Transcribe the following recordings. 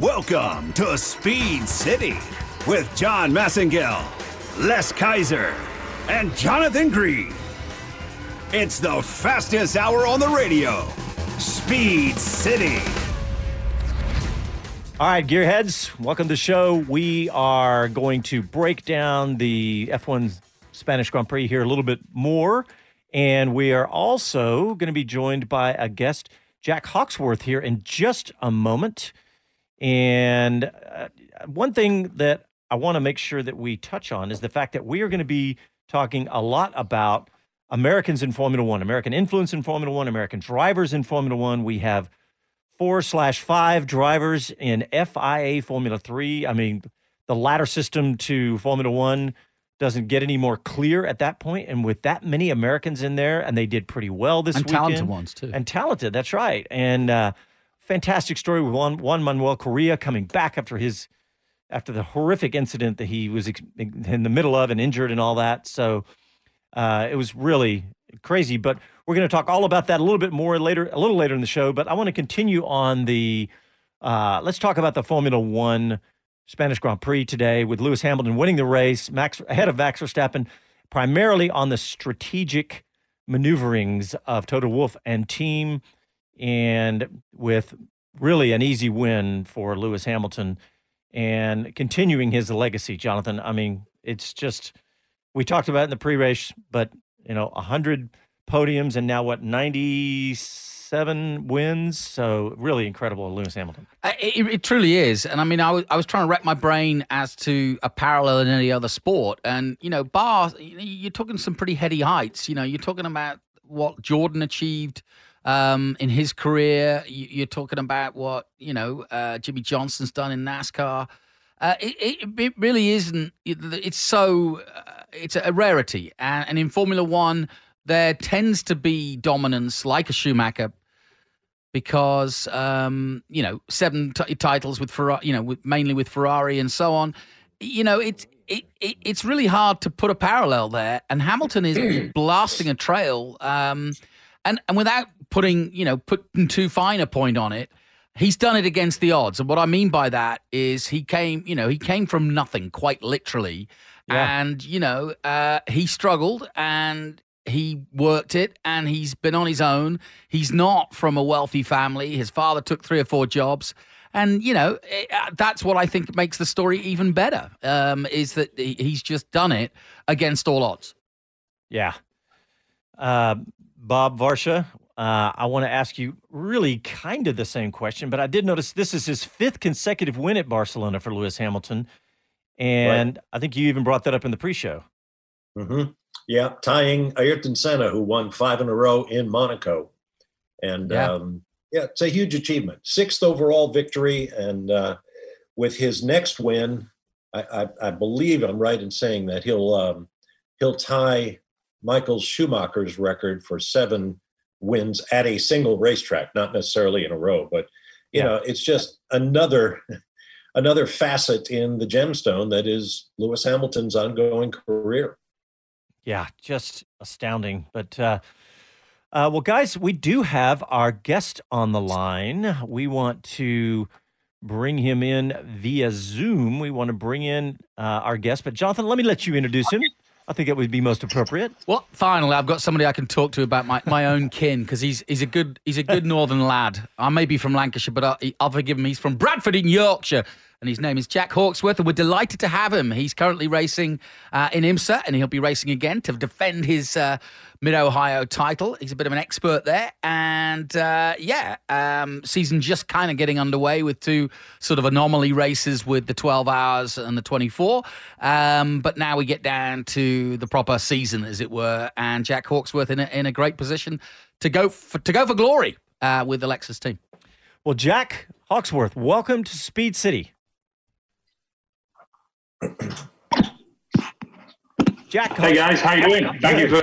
Welcome to Speed City with John Massengill, Les Kaiser, and Jonathan Green. It's the fastest hour on the radio, Speed City. All right, gearheads, welcome to the show. We are going to break down the F1 Spanish Grand Prix here a little bit more, and we are also going to be joined by a guest, Jack Hawksworth, here in just a moment. And one thing that I want to make sure that we touch on is the fact that we are going to be talking a lot about Americans in Formula One, American influence in Formula One, American drivers in Formula One. We have 4/5 drivers in FIA Formula 3. I mean, the ladder system to Formula One doesn't get any more clear at that point. And with that many Americans in there, and they did pretty well this weekend. And talented ones, too. And talented, that's right. And fantastic story with Juan Manuel Correa coming back after the horrific incident that he was in the middle of and injured and all that. So it was really crazy. But we're going to talk all about that a little later in the show. But I want to continue on let's talk about the Formula One Spanish Grand Prix today with Lewis Hamilton winning the race, ahead of Max Verstappen, primarily on the strategic maneuverings of Toto Wolff and team. And with really an easy win for Lewis Hamilton and continuing his legacy, Jonathan. I mean, it's just, we talked about it in the pre-race, but, 100 podiums and now, 97 wins? So really incredible, Lewis Hamilton. It truly is. And, I mean, I was trying to wrap my brain as to a parallel in any other sport. And, you're talking some pretty heady heights. You're talking about what Jordan achieved in his career. You're talking about what, Jimmy Johnson's done in NASCAR. It really isn't. It's a rarity. And in Formula One, there tends to be dominance like a Schumacher because, 7 titles with Ferrari, mainly with Ferrari and so on. It's really hard to put a parallel there. And Hamilton is blasting a trail. And without putting too fine a point on it, he's done it against the odds. And what I mean by that is he came from nothing, quite literally. Yeah. And, he struggled and he worked it and he's been on his own. He's not from a wealthy family. His father took 3 or 4 jobs. And, that's what I think makes the story even better, is that he's just done it against all odds. Yeah. Bob Varsha, I want to ask you really kind of the same question, but I did notice this is his 5th consecutive win at Barcelona for Lewis Hamilton, and right. I think you even brought that up in the pre-show. Mm-hmm. Yeah, tying Ayrton Senna, who won 5 in a row in Monaco. And, it's a huge achievement. 6th overall victory, and with his next win, I believe I'm right in saying that he'll tie Michael Schumacher's record for 7 wins at a single racetrack, not necessarily in a row, but it's just another facet in the gemstone that is Lewis Hamilton's ongoing career. Yeah, just astounding. But well, guys, we do have our guest on the line. We want to bring him in via Zoom. We want to bring in our guest, but Jonathan, let me let you introduce him. I think that would be most appropriate. Well, finally, I've got somebody I can talk to about my own kin, because he's a good northern lad. I may be from Lancashire, but I'll forgive him. He's from Bradford in Yorkshire, and his name is Jack Hawksworth, and we're delighted to have him. He's currently racing in IMSA, and he'll be racing again to defend his Mid-Ohio title. He's a bit of an expert there, and season just kind of getting underway with two sort of anomaly races with the 12 hours and the 24, but now we get down to the proper season, as it were, and Jack Hawksworth in a great position to go for glory with the Lexus team. Well, Jack Hawksworth, welcome to Speed City. Jack, hey guys, how you doing? Thank you for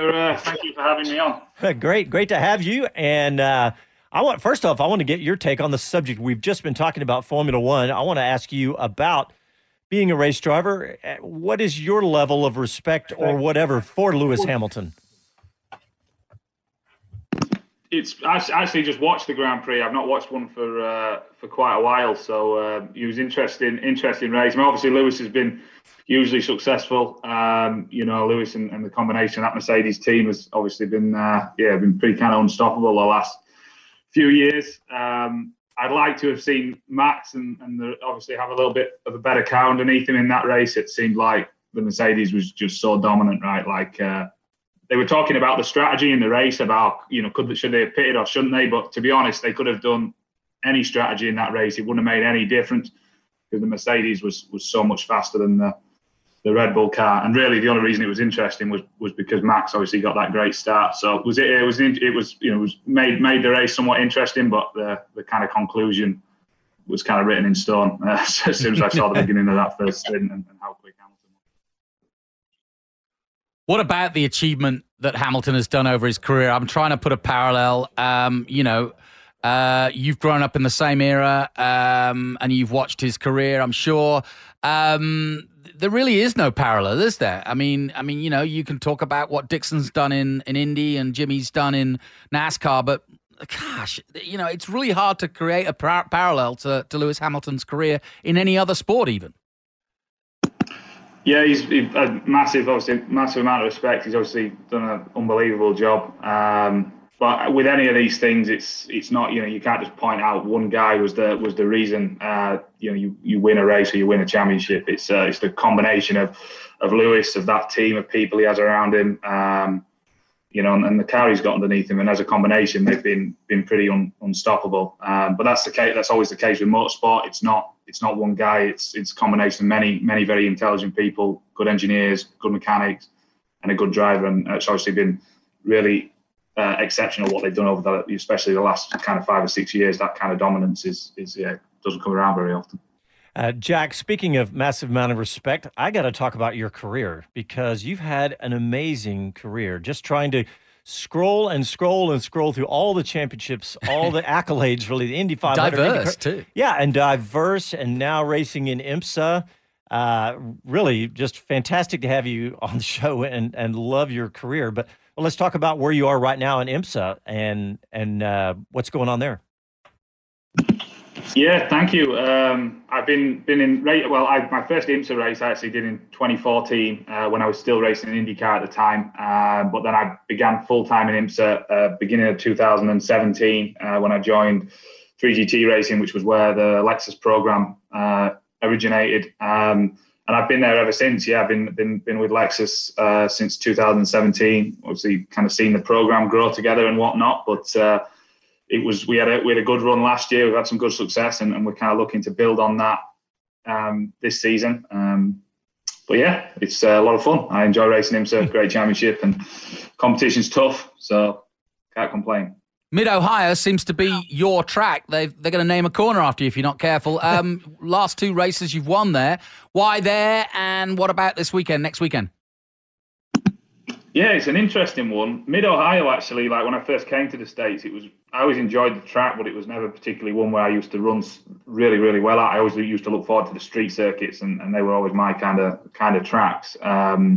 having me on. Great to have you. And I want to get your take on the subject. We've just been talking about Formula One. I want to ask you about being a race driver. What is your level of respect or whatever for Lewis Hamilton? It's actually just watched the Grand Prix. I've not watched one for quite a while, so it was interesting race. I mean, obviously Lewis has been hugely successful. Lewis and the combination of that Mercedes team has obviously been pretty kind of unstoppable the last few years. I'd like to have seen Max and obviously have a little bit of a better car underneath him in that race. It seemed like the Mercedes was just so dominant, right? Like. They were talking about the strategy in the race about, should they have pitted or shouldn't they? But to be honest, they could have done any strategy in that race. It wouldn't have made any difference because the Mercedes was so much faster than the Red Bull car. And really, the only reason it was interesting was because Max obviously got that great start. So it made the race somewhat interesting, but the kind of conclusion was kind of written in stone as soon as I saw the beginning of that first stint and how quick Hamilton. What about the achievement that Hamilton has done over his career? I'm trying to put a parallel. You've grown up in the same era and you've watched his career, I'm sure. There really is no parallel, is there? I mean, you can talk about what Dixon's done in Indy and Jimmy's done in NASCAR, but gosh, it's really hard to create a parallel to Lewis Hamilton's career in any other sport even. Yeah, he's a massive amount of respect. He's obviously done an unbelievable job. But with any of these things, it's not, you can't just point out one guy was the reason, you win a race or you win a championship. It's the combination of Lewis, of that team of people he has around him, and the car he's got underneath him. And as a combination, they've been pretty unstoppable. But that's the case. That's always the case with motorsport. It's not one guy. It's a combination of many very intelligent people, good engineers, good mechanics, and a good driver. And it's obviously been really exceptional what they've done over especially the last kind of 5 or 6 years. That kind of dominance is doesn't come around very often. Jack, speaking of massive amount of respect, I got to talk about your career because you've had an amazing career. Just trying to scroll through all the championships, all the accolades, really, the Indy 500. Diverse, too. Yeah, and diverse, and now racing in IMSA. Really just fantastic to have you on the show and love your career. But well, let's talk about where you are right now in IMSA and what's going on there. Yeah, thank you. I've been in race. Well, my first IMSA race I actually did in 2014 when I was still racing in IndyCar at the time. But then I began full time in IMSA beginning of 2017 when I joined 3GT Racing, which was where the Lexus program originated. And I've been there ever since. Yeah, I've been with Lexus since 2017. Obviously, kind of seen the program grow together and whatnot, but. We had a good run last year. We've had some good success, and we're kind of looking to build on that this season. But yeah, it's a lot of fun. I enjoy racing IMSA. Great championship, and competition's tough, so can't complain. Mid-Ohio seems to be your track. They're going to name a corner after you if you're not careful. Last two races you've won there. Why there, and what about this weekend? Next weekend? Yeah, it's an interesting one. Mid-Ohio, actually, like when I first came to the States, I always enjoyed the track, but it was never particularly one where I used to run really, really well at. I always used to look forward to the street circuits, and they were always my kind of tracks. But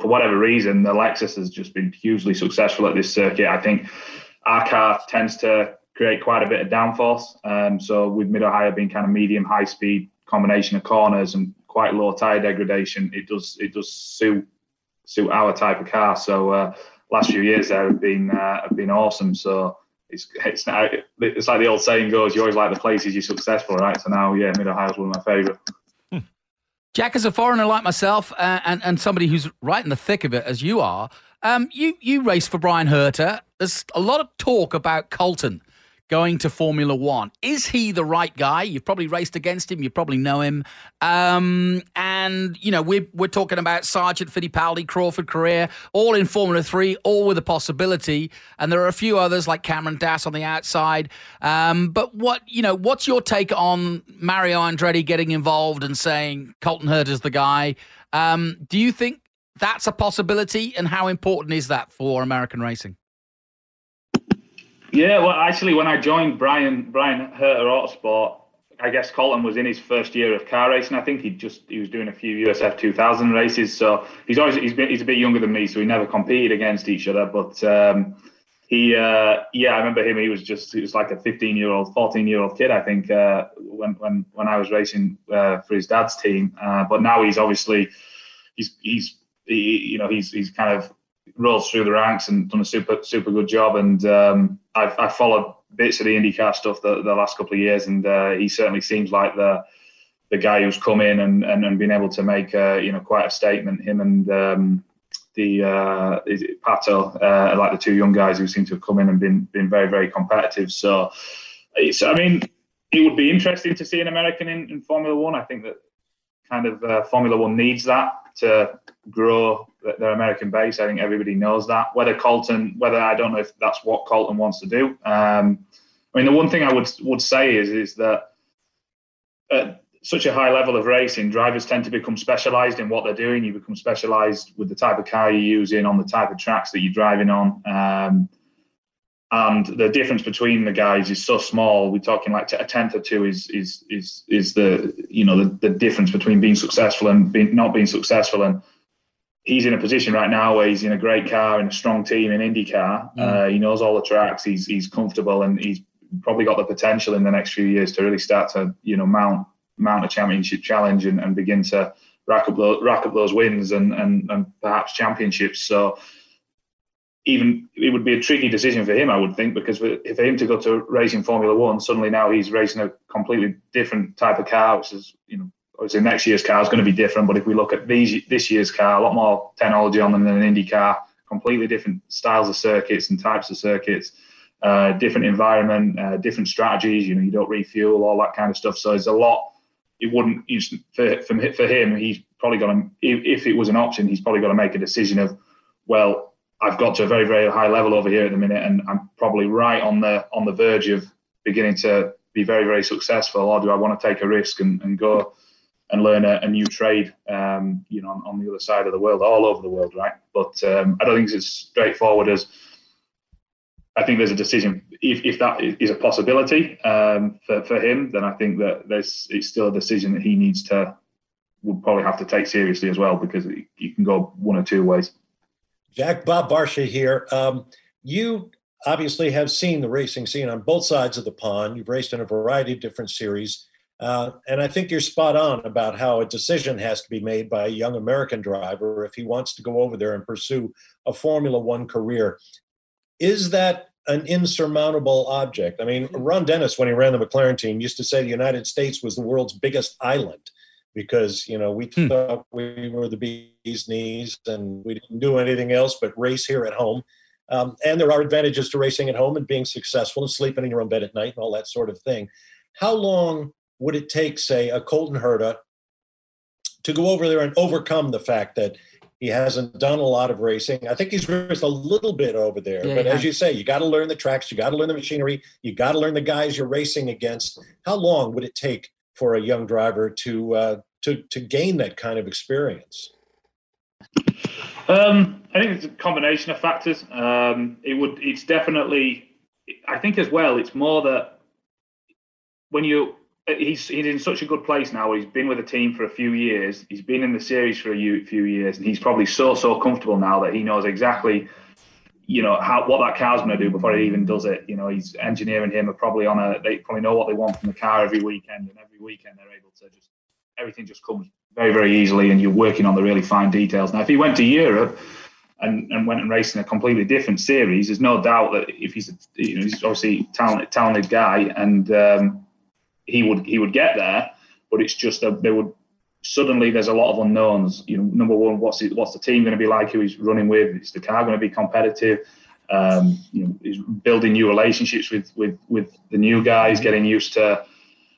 for whatever reason, the Lexus has just been hugely successful at this circuit. I think our car tends to create quite a bit of downforce. So with Mid-Ohio being kind of medium, high-speed combination of corners and quite low tyre degradation, it does suit suit our type of car. So last few years there have been awesome. So it's like the old saying goes, you always like the places you're successful, right? So now, yeah, Mid-Ohio is one of my favourite. Jack, as a foreigner like myself and somebody who's right in the thick of it as you are, you race for Brian Herta. There's a lot of talk about Colton going to Formula One. Is he the right guy? You've probably raced against him. You probably know him. And, you know, we're talking about Sargeant, Fittipaldi, Crawford, Correa, all in Formula 3, all with a possibility. And there are a few others like Cameron Dass on the outside. But what's your take on Mario Andretti getting involved and saying Colton Herta's the guy? Do you think that's a possibility? And how important is that for American racing? Yeah, well, actually, when I joined Brian Herta Autosport, I guess Colton was in his first year of car racing. I think he was doing a few USF 2000 races, so he's a bit younger than me, so we never competed against each other. But I remember him. He was like a 14-year-old kid, I think, when I was racing for his dad's team. But now he's obviously he's kind of rolls through the ranks and done a super good job. And I followed bits of the IndyCar stuff the last couple of years, and he certainly seems like the guy who's come in and been able to make quite a statement. Him and Pato are like the two young guys who seem to have come in and been very, very competitive. So it would be interesting to see an American in Formula One. I think that kind of Formula One needs that to grow their American base. I think everybody knows that. Whether I don't know if that's what Colton wants to do. The one thing I would say is that at such a high level of racing, drivers tend to become specialised in what they're doing. You become specialised with the type of car you're using, on the type of tracks that you're driving on. And the difference between the guys is so small. We're talking like a tenth or two is the difference between being successful and not being successful. And he's in a position right now where he's in a great car and a strong team in IndyCar. He knows all the tracks. He's comfortable, and he's probably got the potential in the next few years to really start to mount a championship challenge and begin to rack up those wins and perhaps championships. So. Even it would be a tricky decision for him, I would think, because for him to go to racing Formula One, suddenly now he's racing a completely different type of car, which is, obviously next year's car is going to be different. But if we look at this year's car, a lot more technology on them than an Indy car, completely different styles of circuits and types of circuits, different environment, different strategies. You don't refuel, all that kind of stuff. So it's a lot. It wouldn't for him. He's probably got to, if it was an option, he's probably got to make a decision of, well, I've got to a very, very high level over here at the minute, and I'm probably right on the verge of beginning to be very, very successful. Or do I want to take a risk and go and learn a new trade, on the other side of the world, all over the world, right? But I don't think it's as straightforward as. I think there's a decision. If that is a possibility for him, then I think that it's still a decision that he would probably have to take seriously as well, because you can go one or two ways. Jack, Bob Varsha here. You obviously have seen the racing scene on both sides of the pond. You've raced in a variety of different series. And I think you're spot on about how a decision has to be made by a young American driver if he wants to go over there and pursue a Formula One career. Is that an insurmountable object? Ron Dennis, when he ran the McLaren team, used to say the United States was the world's biggest island. Because, we thought we were the bee's knees and we didn't do anything else but race here at home. And there are advantages to racing at home and being successful and sleeping in your own bed at night and all that sort of thing. How long would it take, say, a Colton Herta to go over there and overcome the fact that he hasn't done a lot of racing? I think he's raced a little bit over there. Yeah, but as you say, you got to learn the tracks, you got to learn the machinery, you got to learn the guys you're racing against. How long would it take for a young driver to gain that kind of experience? I think it's a combination of factors. It's definitely, I think as well, it's more that he's in such a good place now. He's been with the team for a few years. He's been in the series for a few years, and he's probably so comfortable now that he knows exactly, what that car's going to do before he even does it. He's engineering him are probably they probably know what they want from the car every weekend, and every weekend they're able to just everything just comes very, very easily, and you're working on the really fine details. Now, if he went to Europe and went and raced in a completely different series, there's no doubt that if he's, you know, he's obviously a talented guy, and he would get there. But it's just that they would suddenly, there's a lot of unknowns. You know, number one, what's the team going to be like? Who he's running with? Is the car going to be competitive? You know, he's building new relationships with the new guys, getting used to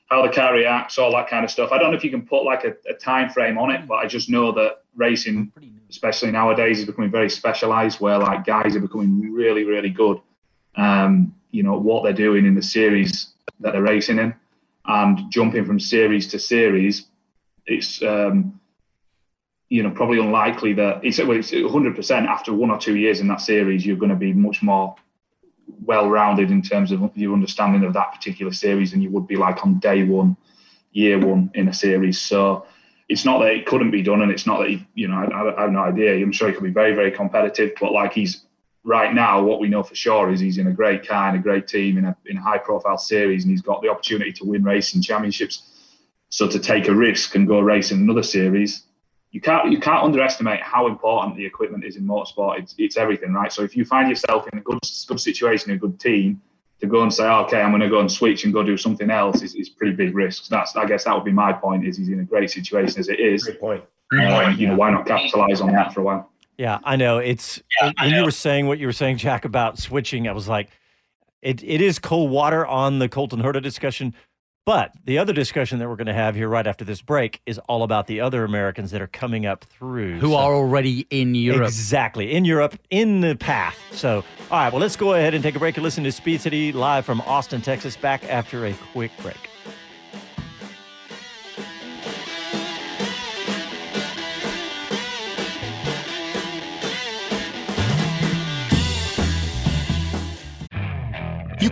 how the car reacts, all that kind of stuff. I don't know if you can put like a time frame on it, but I just know that racing, especially nowadays, is becoming very specialized, where like guys are becoming really, really good, you know, what they're doing in the series that they're racing in, and jumping from series to series. It's, you know, probably unlikely that it's 100% after 1 or 2 years in that series, you're going to be much more well-rounded in terms of your understanding of that particular series than you would be like on day one, year one in a series. So it's not that it couldn't be done, and it's not that, you know, I have no idea. I'm sure he could be very, very competitive, but like he's right now, what we know for sure is he's in a great car and a great team in a high-profile series, and he's got the opportunity to win racing championships. So to take a risk and go race in another series, you can't underestimate how important the equipment is in motorsport. It's everything, right? So if you find yourself in a good situation, a good team, to go and say, okay, I'm going to go and switch and go do something else is pretty big risks. That's, I guess that would be my point, is he's in a great situation as it is. Great point. You know, why not capitalize on that for a while? Yeah, I know. When you were saying what you were saying, Jack, about switching, I was like, it is cold water on the Colton Herta discussion. But the other discussion that we're going to have here right after this break is all about the other Americans that are coming up through. Who are already in Europe. Exactly. In Europe, in the path. So, all right, well, let's go ahead and take a break and listen to Speed City live from Austin, Texas, back after a quick break. You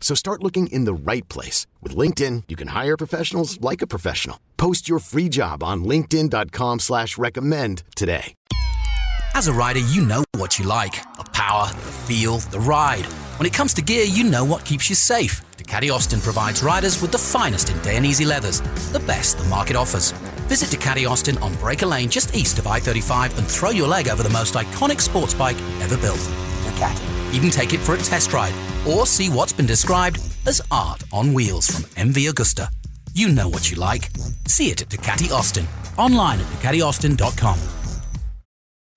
So start looking in the right place. With LinkedIn, you can hire professionals like a professional. Post your free job on linkedin.com/recommend today. As a rider, you know what you like. The power, the feel, the ride. When it comes to gear, you know what keeps you safe. Ducati Austin provides riders with the finest in day and easy leathers, the best the market offers. Visit Ducati Austin on Breaker Lane just east of I-35 and throw your leg over the most iconic sports bike ever built. Ducati. Even take it for a test ride, or see what's been described as art on wheels from MV Agusta. You know what you like. See it at Ducati Austin. Online at DucatiAustin.com.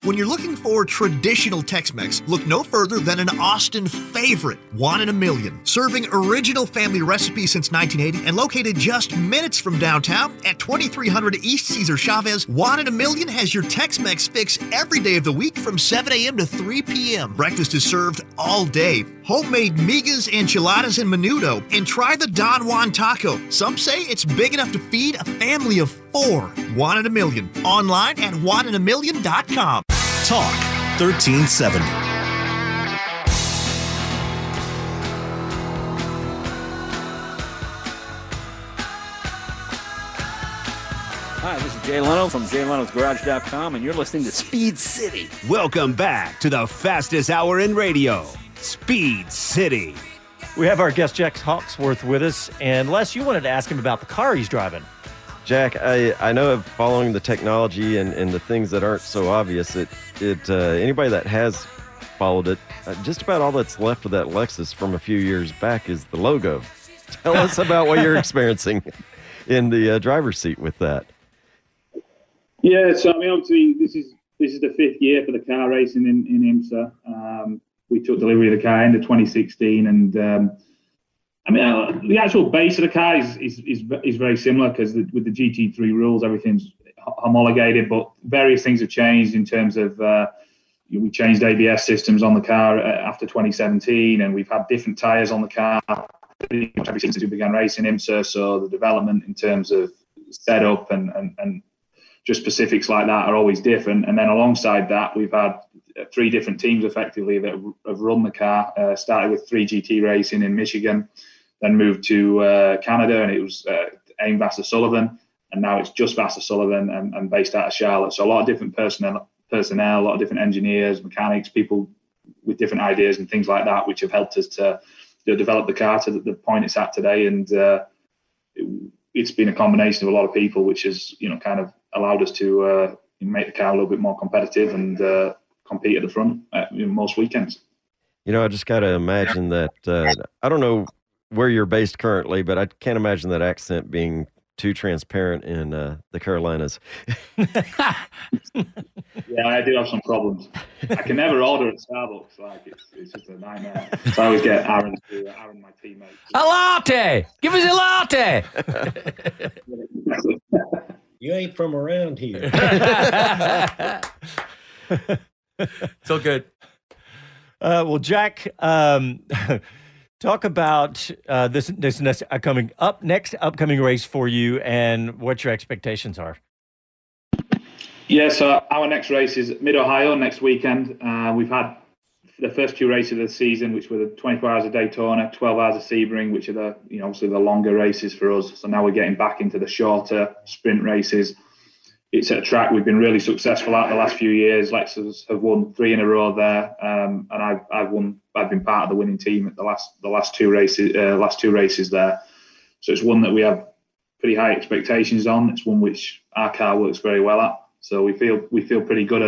When you're looking for traditional Tex-Mex, look no further than an Austin favorite, One in a Million. Serving original family recipes since 1980 and located just minutes from downtown at 2300 East Cesar Chavez, One in a Million has your Tex-Mex fix every day of the week from 7 a.m. to 3 p.m. Breakfast is served all day. Homemade migas, enchiladas, and menudo. And try the Don Juan Taco. Some say it's big enough to feed a family of 4. One in a Million. Online at oneandamillion.com. Talk 1370. Hi, this is Jay Leno from JayLeno'sGarage.com, and you're listening to Speed City. Welcome back to the fastest hour in radio. Speed City. We have our guest Jack Hawksworth with us, and Les, you wanted to ask him about the car he's driving. Jack, I know of following the technology and the things that aren't so obvious. It anybody that has followed it, just about all that's left of that Lexus from a few years back is the logo. Tell us about what you're experiencing in the driver's seat with that. Yeah, so I mean, obviously, this is the fifth year for the car racing in IMSA. We took delivery of the car into 2016, and I mean, the actual base of the car is very similar, because with the GT3 rules, everything's homologated, but various things have changed in terms of we changed ABS systems on the car after 2017, and we've had different tyres on the car pretty much ever since we began racing IMSA. So the development in terms of setup and just specifics like that are always different. And then alongside that, we've had three different teams effectively that have run the car. Started with 3GT Racing in Michigan, then moved to Canada, and it was AIM Vassar Sullivan, and now it's just Vassar Sullivan, and based out of Charlotte. So a lot of different personnel, a lot of different engineers, mechanics, people with different ideas and things like that, which have helped us to develop the car to the point it's at today. And it's been a combination of a lot of people, which has kind of allowed us to make the car a little bit more competitive and compete at the front most weekends. I just got to imagine that. I don't know where you're based currently, but I can't imagine that accent being too transparent in the Carolinas. Yeah, I do have some problems. I can never order at Starbucks. Like, it's just a nightmare. So I always get Aaron, my teammate. A latte! Give us a latte! You ain't from around here. So good. Well, Jack, talk about this upcoming race for you and what your expectations are. Yeah, so our next race is Mid-Ohio next weekend. We've had the first two races of the season, which were the 24 hours of Daytona, 12 hours of Sebring, which are the obviously the longer races for us. So now we're getting back into the shorter sprint races. It's a track we've been really successful at the last few years. Lexus have won three in a row there, and I've been part of the winning team at the last two races there. So it's one that we have pretty high expectations on. It's one which our car works very well at. So we feel pretty good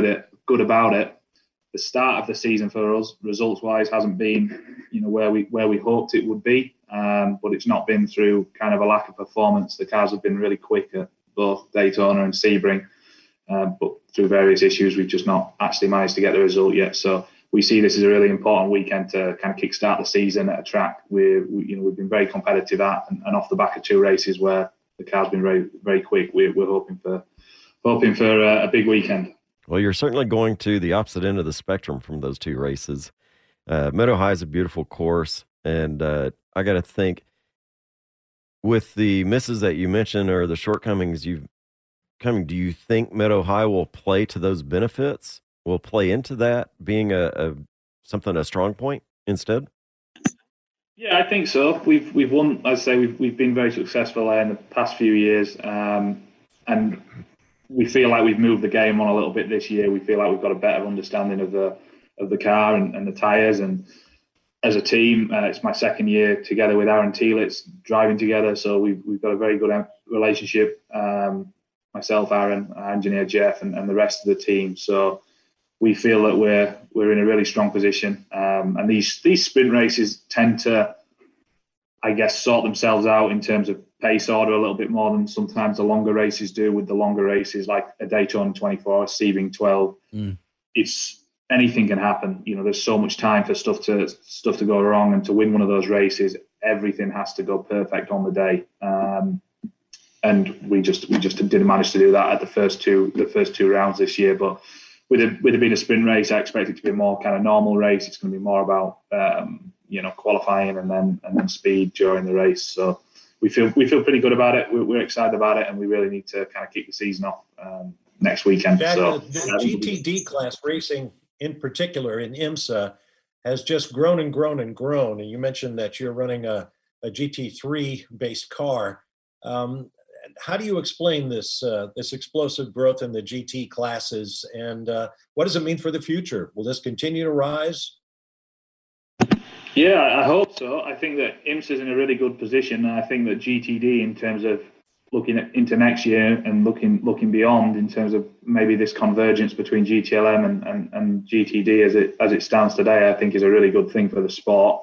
about it. The start of the season for us, results wise, hasn't been where we hoped it would be, but it's not been through kind of a lack of performance. The cars have been really quick at both Daytona and Sebring, but through various issues, we've just not actually managed to get the result yet. So we see this as a really important weekend to kind of kickstart the season at a track we've been very competitive at, and off the back of two races where the car's been very, very quick. We're hoping for a big weekend. Well, you're certainly going to the opposite end of the spectrum from those two races. Mid-Ohio is a beautiful course, and I got to think, with the misses that you mentioned or the shortcomings do you think Mid-Ohio will play to those benefits? Will play into that being a strong point instead? Yeah, I think so. We've won. I'd say we've been very successful in the past few years, and we feel like we've moved the game on a little bit this year. We feel like we've got a better understanding of the car and the tires and. As a team, it's my second year together with Aaron Telitz driving together, so we've got a very good relationship. Myself, Aaron, our engineer Jeff, and the rest of the team. So we feel that we're in a really strong position. And these sprint races tend to, I guess, sort themselves out in terms of pace order a little bit more than sometimes the longer races do. With the longer races, like a Daytona 24, Sebring 12, It's. Anything can happen. There's so much time for stuff to go wrong, and to win one of those races, everything has to go perfect on the day. And we just didn't manage to do that at the first two rounds this year. But with it being a sprint race, I expect it to be a more kind of normal race. It's going to be more about qualifying and then speed during the race. So we feel pretty good about it. We're excited about it, and we really need to kind of kick the season off next weekend. Jack, so the GTD class racing, in particular in IMSA, has just grown and grown and grown. And you mentioned that you're running a GT3-based car. How do you explain this explosive growth in the GT classes, and what does it mean for the future? Will this continue to rise? Yeah, I hope so. I think that IMSA is in a really good position, and I think that GTD, in terms of looking into next year and looking beyond in terms of maybe this convergence between GTLM and GTD as it stands today, I think is a really good thing for the sport.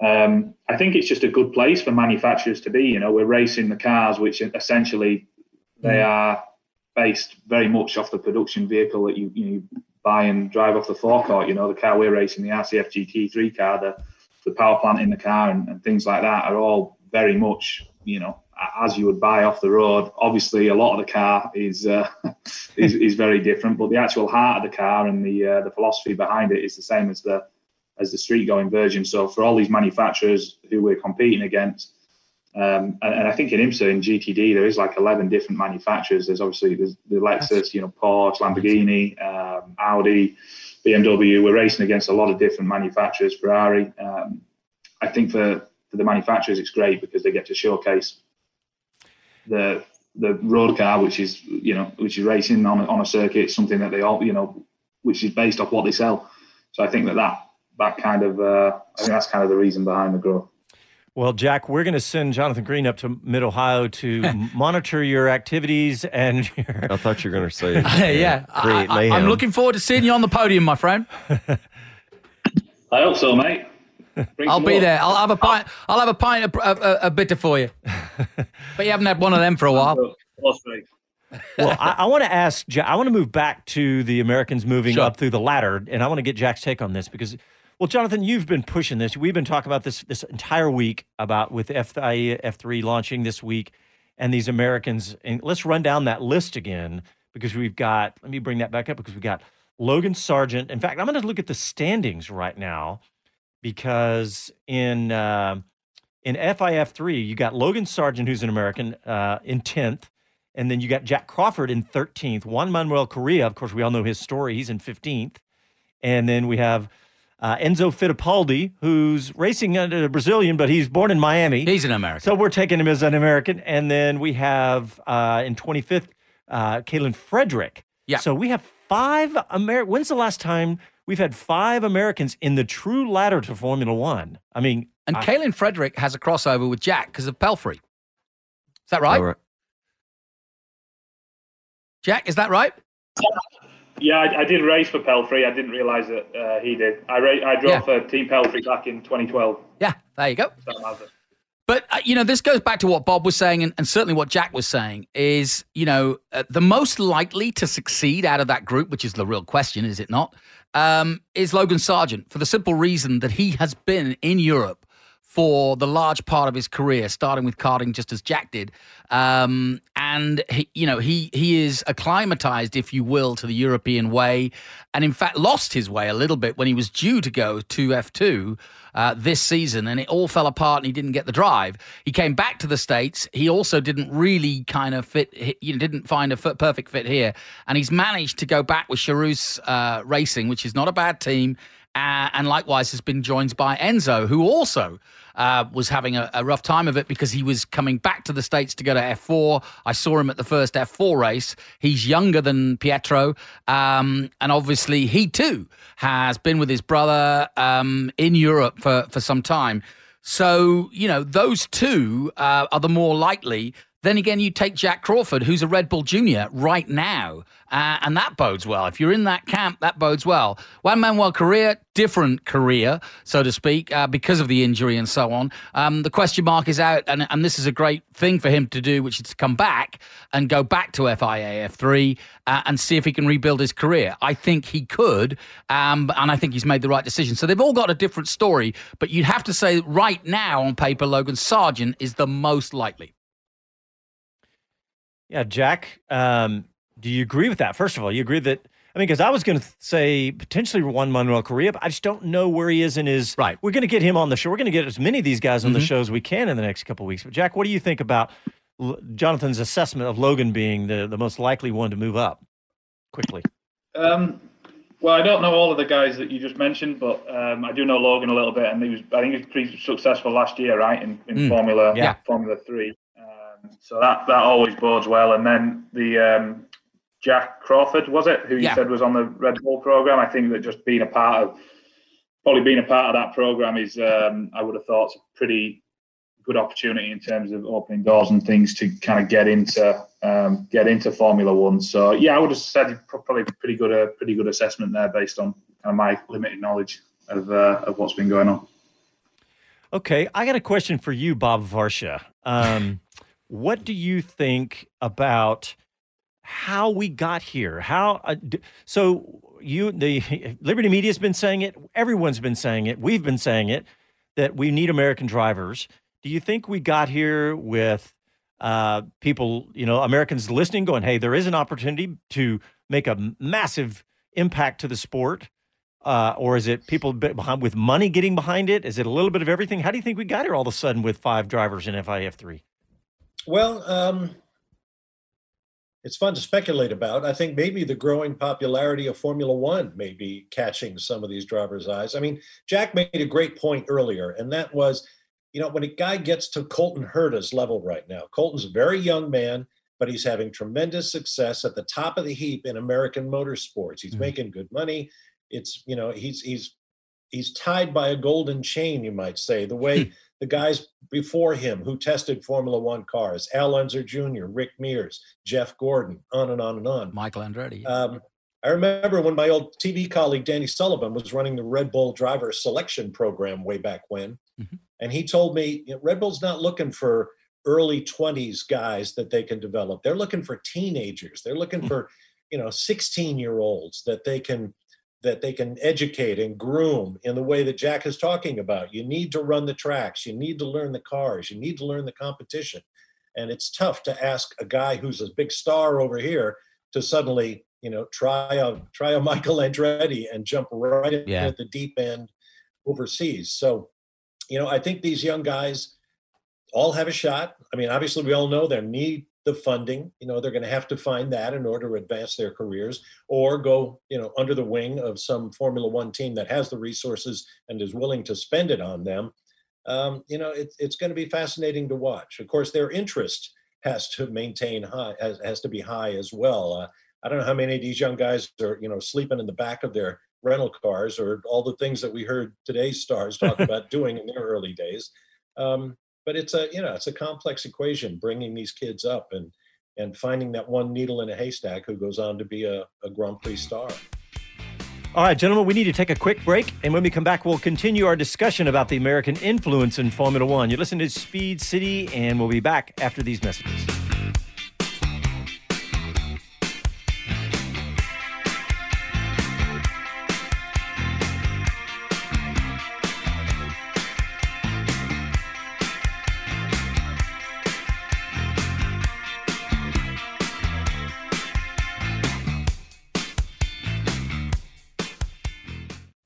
I think it's just a good place for manufacturers to be. You know, we're racing the cars, which essentially they are based very much off the production vehicle that you buy and drive off the forecourt. You know, the car we're racing, the RCF GT3 car, the power plant in the car and things like that are all very much, you know, as you would buy off the road. Obviously, a lot of the car is very different, but the actual heart of the car and the philosophy behind it is the same as the street going version. So for all these manufacturers who we're competing against, and I think in IMSA and GTD there is like 11 different manufacturers. There's obviously the Lexus, you know, Porsche, Lamborghini, Audi, BMW. We're racing against a lot of different manufacturers. Ferrari. I think for the manufacturers it's great because they get to showcase the road car, which is racing on a circuit, something that they all, you know, which is based off what they sell. So I think that kind of I think that's kind of the reason behind the growth. Well, Jack, we're going to send Jonathan Green up to Mid-Ohio to monitor your activities and your... I thought you were going to say... yeah, I'm looking forward to seeing you on the podium, my friend. I hope so, mate. I'll be there. I'll have a pint of bitter for you. But you haven't had one of them for a while. Well, I want to ask Jack. I want to move back to the Americans moving up through the ladder, and I want to get Jack's take on this because... Well, Jonathan, you've been pushing this. We've been talking about this entire week with FIA F3 launching this week and these Americans. And let's run down that list again because we've got – let me bring that back up because we've got Logan Sargeant. In fact, I'm going to look at the standings right now because in FIA F3, you got Logan Sargeant, who's an American, in 10th. And then you got Jak Crawford in 13th. Juan Manuel Correa, of course, we all know his story. He's in 15th. And then we have – Enzo Fittipaldi, who's racing under a Brazilian, but he's born in Miami. He's an American. So we're taking him as an American. And then we have, in 25th, Kalen Frederick. Yeah. So we have five Americans. When's the last time we've had five Americans in the true ladder to Formula One? I mean. And Kalen Frederick has a crossover with Jack because of Pelfrey. Is that right? Jack, is that right? Yeah, I did race for Pelfrey. I didn't realize that he did. I drove for Team Pelfrey back in 2012. Yeah, there you go. But, you know, this goes back to what Bob was saying and certainly what Jack was saying is, you know, the most likely to succeed out of that group, which is the real question, is it not, is Logan Sargeant for the simple reason that he has been in Europe for the large part of his career, starting with karting just as Jack did. And, he is acclimatized, if you will, to the European way and, in fact, lost his way a little bit when he was due to go to F2 this season and it all fell apart and he didn't get the drive. He came back to the States. He also didn't really kind of fit, didn't find a perfect fit here. And he's managed to go back with Charouse Racing, which is not a bad team. And likewise has been joined by Enzo, who also was having a rough time of it because he was coming back to the States to go to F4. I saw him at the first F4 race. He's younger than Pietro. And obviously he too has been with his brother in Europe for some time. So, you know, those two are the more likely. Then again, you take Jak Crawford, who's a Red Bull junior right now, and that bodes well. If you're in that camp, that bodes well. Juan Manuel Correa, different Correa, so to speak, because of the injury and so on. The question mark is out, and this is a great thing for him to do, which is to come back and go back to FIA F3 and see if he can rebuild his career. I think he could, and I think he's made the right decision. So they've all got a different story, but you'd have to say right now on paper, Logan Sargeant is the most likely. Yeah, Jack, do you agree with that? First of all, you agree that, I mean, because I was going to say potentially Juan Manuel Correa, but I just don't know where he is in his... Right. We're going to get him on the show. We're going to get as many of these guys on the show as we can in the next couple of weeks. But, Jack, what do you think about Jonathan's assessment of Logan being the most likely one to move up quickly? Well, I don't know all of the guys that you just mentioned, but I do know Logan a little bit, and I think he was pretty successful last year, right, in Formula 3. So that always bodes well. And then the Jak Crawford, was it, who you said was on the Red Bull program? I think that just being a part of that program is, I would have thought, pretty good opportunity in terms of opening doors and things to kind of get into Formula One. So yeah, I would have said probably pretty good assessment there based on kind of my limited knowledge of what's been going on. Okay, I got a question for you, Bob Varsha. What do you think about how we got here? The Liberty Media has been saying it. Everyone's been saying it. We've been saying it, that we need American drivers. Do you think we got here with people, Americans listening, going, hey, there is an opportunity to make a massive impact to the sport? Or is it people with money getting behind it? Is it a little bit of everything? How do you think we got here all of a sudden with 5 drivers in FIF3? Well, it's fun to speculate about. I think maybe the growing popularity of Formula One may be catching some of these drivers' eyes. I mean, Jack made a great point earlier, and that was, when a guy gets to Colton Herta's level right now, Colton's a very young man, but he's having tremendous success at the top of the heap in American motorsports. He's making good money. It's, he's tied by a golden chain, you might say, the way the guys before him who tested Formula One cars, Al Unser Jr., Rick Mears, Jeff Gordon, on and on and on. Michael Andretti. I remember when my old TV colleague, Danny Sullivan, was running the Red Bull driver selection program way back when. Mm-hmm. And he told me, Red Bull's not looking for early 20s guys that they can develop. They're looking for teenagers. They're looking for, 16-year-olds that they can educate and groom in the way that Jack is talking about. You need to run the tracks. You need to learn the cars. You need to learn the competition. And it's tough to ask a guy who's a big star over here to suddenly, try a Michael Andretti and jump right at the deep end overseas. So, I think these young guys all have a shot. I mean, obviously we all know they need the funding. They're going to have to find that in order to advance their careers or go, under the wing of some Formula One team that has the resources and is willing to spend it on them. It's going to be fascinating to watch. Of course, their interest has to maintain high, has to be high as well. I don't know how many of these young guys are, sleeping in the back of their rental cars or all the things that we heard today's stars talk about doing in their early days. But it's a complex equation, bringing these kids up and finding that one needle in a haystack who goes on to be a Grand Prix star. All right, gentlemen, we need to take a quick break. And when we come back, we'll continue our discussion about the American influence in Formula One. You're listening to Speed City, and we'll be back after these messages.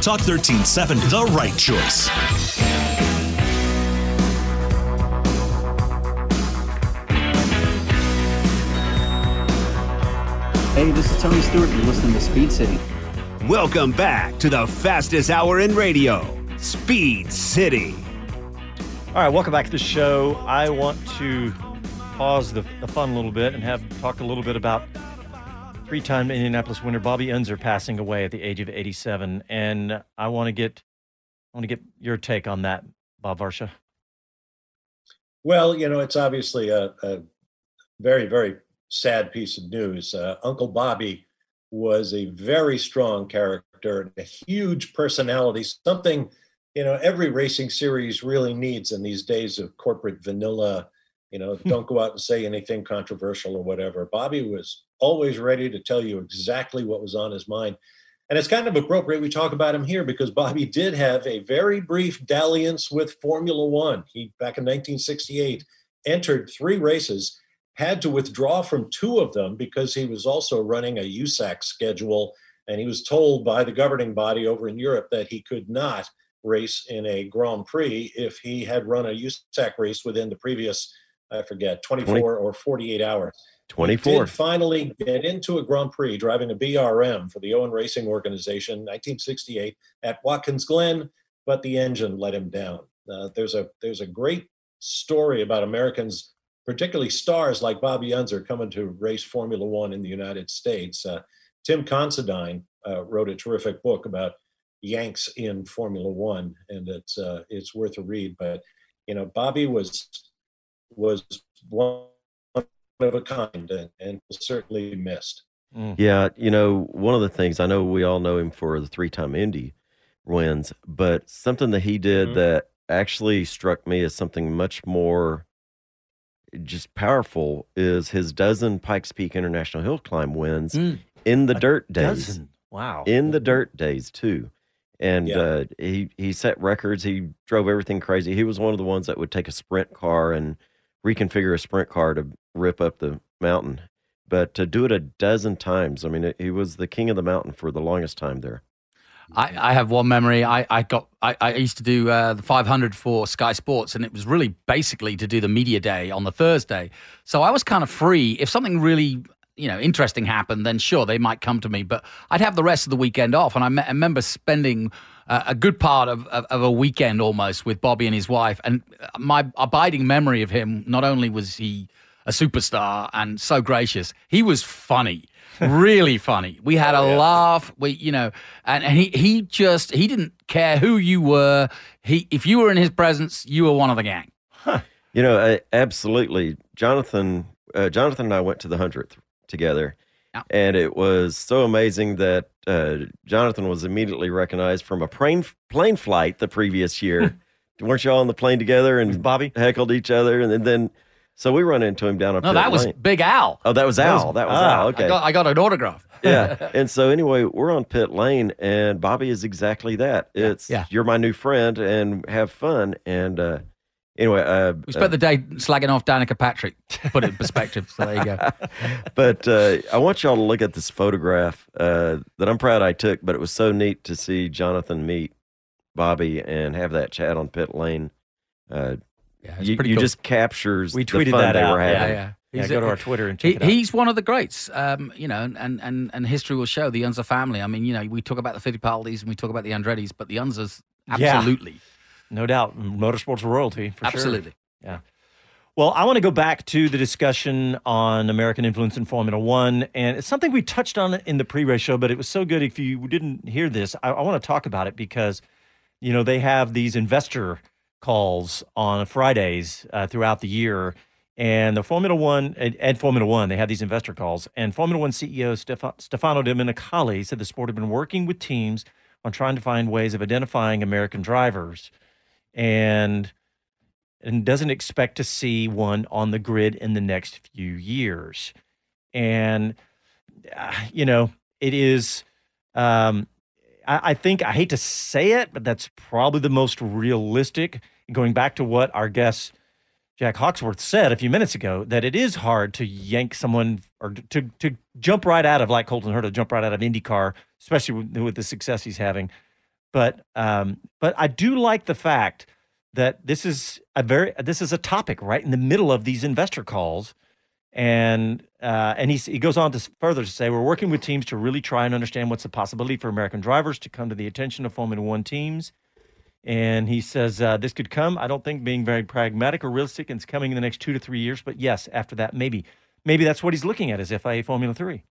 Talk 13-7, the right choice. Hey, this is Tony Stewart. You're listening to Speed City. Welcome back to the fastest hour in radio, Speed City. All right, welcome back to the show. I want to pause the fun a little bit and talk a little bit about three-time Indianapolis winner Bobby Unser passing away at the age of 87, and I want to get your take on that, Bob Varsha. Well, you know, it's obviously a very, very sad piece of news. Uncle Bobby was a very strong character, and a huge personality, something, you know, every racing series really needs in these days of corporate vanilla. You know, don't go out and say anything controversial or whatever. Bobby was always ready to tell you exactly what was on his mind. And it's kind of appropriate we talk about him here because Bobby did have a very brief dalliance with Formula One. He, back in 1968, entered 3 races, had to withdraw from 2 of them because he was also running a USAC schedule. And he was told by the governing body over in Europe that he could not race in a Grand Prix if he had run a USAC race within the previous, I forget, 24 or 48 hours. 24. He did finally get into a Grand Prix driving a BRM for the Owen Racing Organization, 1968, at Watkins Glen, but the engine let him down. There's a great story about Americans, particularly stars like Bobby Unser, coming to race Formula One in the United States. Tim Considine wrote a terrific book about Yanks in Formula One, and it's worth a read. But, you know, Bobby was one of a kind and certainly missed. Yeah, you know, one of the things, I know we all know him for the 3-time Indy wins, but something that he did that actually struck me as something much more just powerful is his 12 Pikes Peak International Hill Climb wins in the dirt days. 12? Wow. In the dirt days too. And he set records. He drove everything crazy. He was one of the ones that would take a sprint car and reconfigure a sprint car to rip up the mountain, but to do it 12 times. I mean, he was the king of the mountain for the longest time there. I have one memory. I used to do the 500 for Sky Sports, and it was really basically to do the media day on the Thursday. So I was kind of free. If something really, you know, interesting happened, then sure, they might come to me, but I'd have the rest of the weekend off. And I remember spending a good part of a weekend almost with Bobby and his wife. And my abiding memory of him, not only was he a superstar and so gracious, he was funny, really funny. We had a laugh. We, you know, and he didn't care who you were. If you were in his presence, you were one of the gang. You know, absolutely. Jonathan and I went to the 100th together. And it was so amazing that Jonathan was immediately recognized from a plane flight the previous year. Weren't you all on the plane together? And Bobby heckled each other. And then, so we run into him down a pit lane. No, that was Big Al. Oh, that was Al. That was Al. Okay. I got an autograph. Yeah. And so anyway, we're on pit lane, and Bobby is exactly that. It's, you're my new friend, and have fun. And we spent the day slagging off Danica Patrick, to put it in perspective. So there you go. But I want y'all to look at this photograph that I'm proud I took, but it was so neat to see Jonathan meet Bobby and have that chat on pit lane. It's pretty cool. Just captures the fun they were having. Yeah. Go to our Twitter and check it out. He's one of the greats, you know, and history will show the Unser family. I mean, you know, we talk about the Fittipaldis and we talk about the Andrettis, but the Unzers, absolutely. Yeah. No doubt. Motorsports royalty, for absolutely. Sure. Absolutely. Yeah. Well, I want to go back to the discussion on American influence in Formula One. And it's something we touched on in the pre-race show, but it was so good. If you didn't hear this, I want to talk about it because, you know, they have these investor calls on Fridays throughout the year. And the Formula One, at Formula One, they have these investor calls. And Formula One CEO Stefano Domenicali said the sport had been working with teams on trying to find ways of identifying American drivers, and doesn't expect to see one on the grid in the next few years. And, you know, it is, I think, I hate to say it, but that's probably the most realistic, going back to what our guest Jack Hawksworth said a few minutes ago, that it is hard to yank someone or to jump right out of, like Colton Herta, jump right out of IndyCar, especially with the success he's having. But I do like the fact that this is a topic right in the middle of these investor calls. And he goes on to further to say, we're working with teams to really try and understand what's the possibility for American drivers to come to the attention of Formula One teams. And he says, this could come, I don't think, being very pragmatic or realistic, and it's coming in the next 2 to 3 years. But yes, after that, maybe that's what he's looking at, is FIA Formula 3.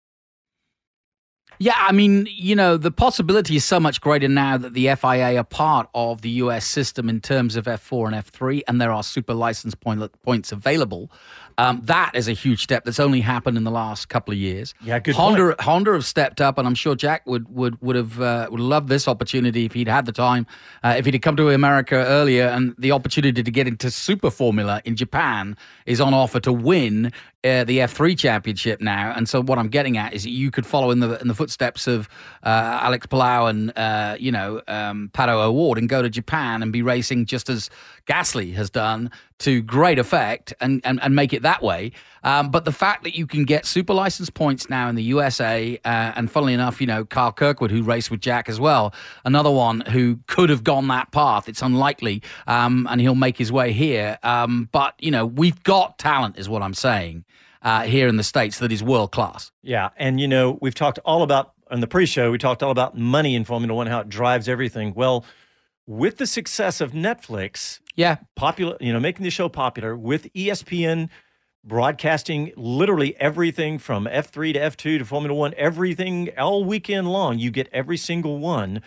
Yeah, I mean, you know, the possibility is so much greater now that the FIA are part of the U.S. system in terms of F4 and F3, and there are super license points available. That is a huge step that's only happened in the last couple of years. Yeah, good Honda, point. Honda have stepped up, and I'm sure Jack would have loved this opportunity if he'd had the time, if he'd come to America earlier, and the opportunity to get into Super Formula in Japan is on offer to win the F3 championship now. And so what I'm getting at is that you could follow in the footsteps of Alex Palou and Pato O'Ward and go to Japan and be racing just as Gasly has done to great effect and make it that way. But the fact that you can get super license points now in the USA, and funnily enough, you know, Kyle Kirkwood, who raced with Jack as well, another one who could have gone that path. It's unlikely, and he'll make his way here. But, you know, we've got talent is what I'm saying here in the States that is world class. Yeah, and, you know, we've talked all about, on the pre-show, we talked all about money in Formula One, how it drives everything. Well, with the success of Netflix, popular, you know, making the show popular, with ESPN broadcasting literally everything from F3 to F2 to Formula One, everything all weekend long, you get every single one.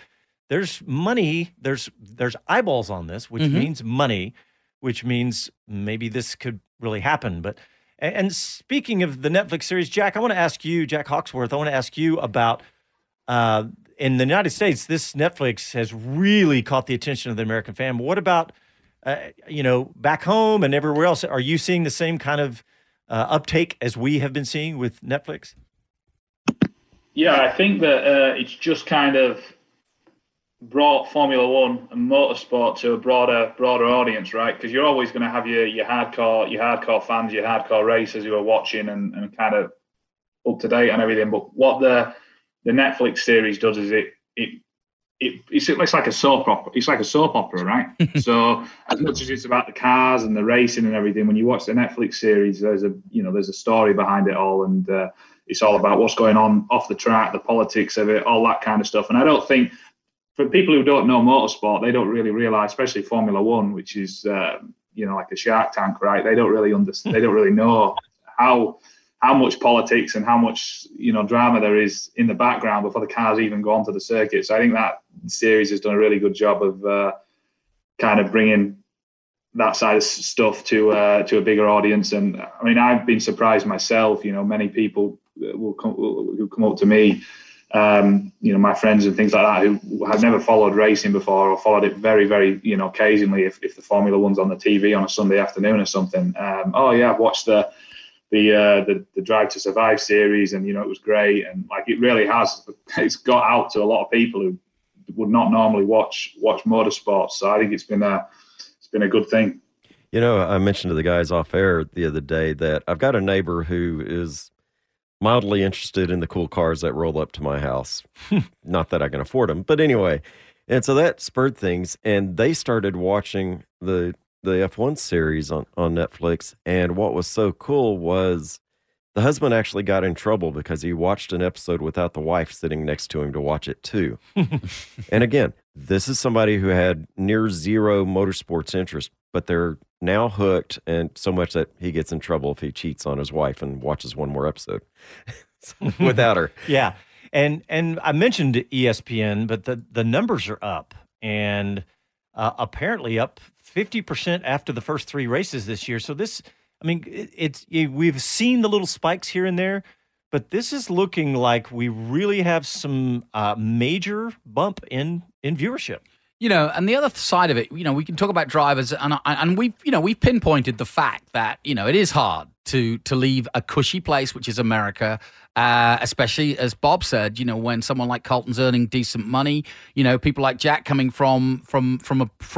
There's money, there's eyeballs on this, which means money, which means maybe this could really happen. But and speaking of the Netflix series, Jack, I want to ask you, Jack Hawksworth, I want to ask you about in the United States, this Netflix has really caught the attention of the American fan. What about, back home and everywhere else? Are you seeing the same kind of uptake as we have been seeing with Netflix? Yeah, I think that it's just kind of brought Formula One and motorsport to a broader audience, right? Because you're always going to have your hardcore fans, your hardcore racers who are watching and kind of up to date on everything. But what the Netflix series does is it's like a soap opera. It's like a soap opera, right? So as much as it's about the cars and the racing and everything, when you watch the Netflix series, there's a story behind it all, and it's all about what's going on off the track, the politics of it, all that kind of stuff. And I don't think, for people who don't know motorsport, they don't really realize, especially Formula One, which is like a Shark Tank, right? They don't really understand. They don't really know how much politics and how much, drama there is in the background before the cars even go onto the circuit. So I think that series has done a really good job of kind of bringing that side of stuff to a bigger audience. And I mean, I've been surprised myself. Many people who come up to me, my friends and things like that, who had never followed racing before or followed it very, very, occasionally if the Formula One's on the TV on a Sunday afternoon or something. I've watched the Drive to Survive series, and it was great, and it really has. It's got out to a lot of people who would not normally watch motorsports. So I think it's been a good thing. I mentioned to the guys off air the other day that I've got a neighbor who is mildly interested in the cool cars that roll up to my house. Not that I can afford them, but anyway. And so that spurred things, and they started watching the F1 series on Netflix. And what was so cool was the husband actually got in trouble because he watched an episode without the wife sitting next to him to watch it too. And again, this is somebody who had near zero motorsports interest, but they're now hooked, and so much that he gets in trouble if he cheats on his wife and watches one more episode without her. Yeah. And I mentioned ESPN, but the numbers are up, and apparently up 50% after the first three races this year. So we've seen the little spikes here and there, But this is looking like we really have some major bump in viewership. You know, and the other side of it, you know, we can talk about drivers, and we, you know, we pinpointed the fact that, you know, it is hard to leave a cushy place, which is America, especially as Bob said, you know, when someone like Colton's earning decent money, you know, people like Jack coming from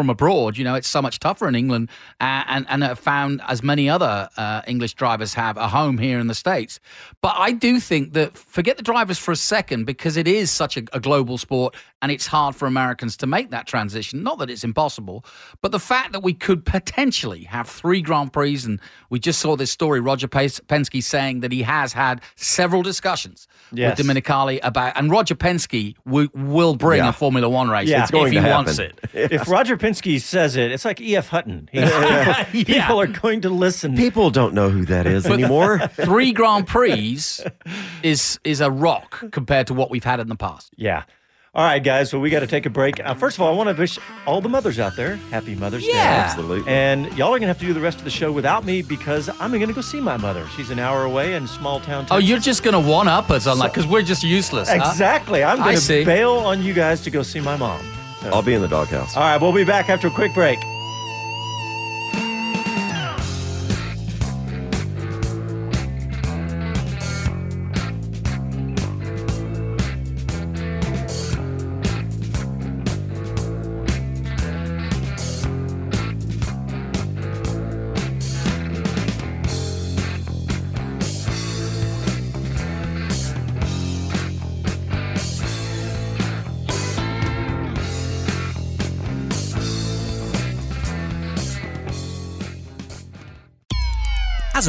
abroad, you know, it's so much tougher in England, and have found, as many other English drivers have, a home here in the States. But I do think that, forget the drivers for a second, because it is such a global sport, and it's hard for Americans to make that transition. Not that it's impossible, but the fact that we could potentially have 3 Grand Prix, and we just saw this story, Roger Penske saying that he has had several discussions with Dominicali about, and Roger Penske will bring a Formula One race if he wants it. Yeah. If Roger Penske says it, it's like E.F. Hutton. People are going to listen. People don't know who that is anymore. 3 Grand Prix is a rock compared to what we've had in the past. Yeah. All right, guys, well, we got to take a break. First of all, I want to wish all the mothers out there happy Mother's Day. Yeah, absolutely. And y'all are going to have to do the rest of the show without me, because I'm going to go see my mother. She's an hour away in small town Texas. Oh, you're just going to one-up us on that, because we're just useless. Exactly. Huh? I'm going to bail on you guys to go see my mom. So. I'll be in the doghouse. All right, we'll be back after a quick break. As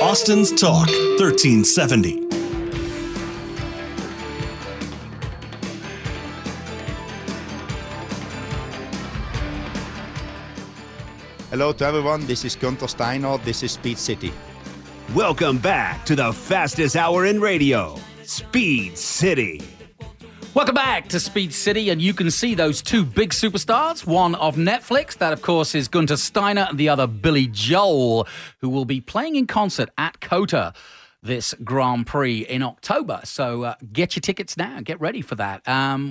Austin's Talk 1370. Hello to everyone, this is Gunther Steiner, this is Speed City. Welcome back to the fastest hour in radio, Speed City. Welcome back to Speed City, and you can see those two big superstars, one of Netflix, that of course is Gunter Steiner, and the other Billy Joel, who will be playing in concert at COTA this Grand Prix in October. So get your tickets now, get ready for that.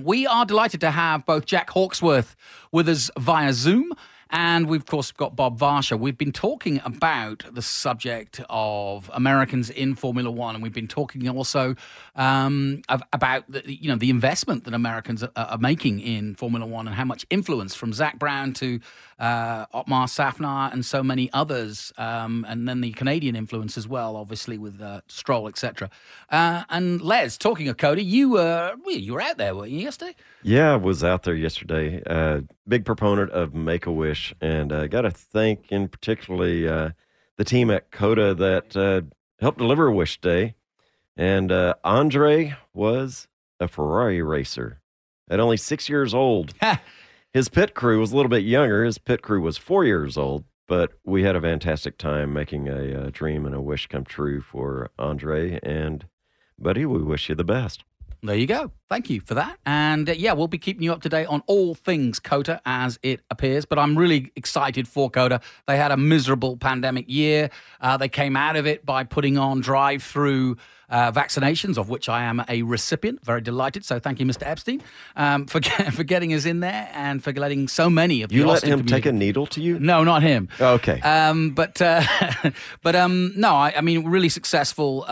We are delighted to have both Jack Hawksworth with us via Zoom, and we've, of course, got Bob Varsha. We've been talking about the subject of Americans in Formula One, and we've been talking also about the investment that Americans are making in Formula One and how much influence, from Zak Brown to Otmar Safnauer and so many others, and then the Canadian influence as well, obviously, with Stroll, etc. And Les, talking of COTA, you were out there, weren't you, yesterday? Yeah, I was out there yesterday. Big proponent of Make-A-Wish. And I got to thank in particularly the team at COTA that helped deliver Wish Day. And Andre was a Ferrari racer at only 6 years old. His pit crew was a little bit younger. His pit crew was 4 years old, but we had a fantastic time making a dream and a wish come true for Andre. And, buddy, we wish you the best. There you go. Thank you for that. And yeah, we'll be keeping you up to date on all things COTA as it appears. But I'm really excited for COTA. They had a miserable pandemic year. They came out of it by putting on drive-through vaccinations, of which I am a recipient. Very delighted. So thank you, Mr. Epstein, for getting us in there and for letting so many of you let him community. Take a needle to you? No, not him. Oh, okay. I mean, really successful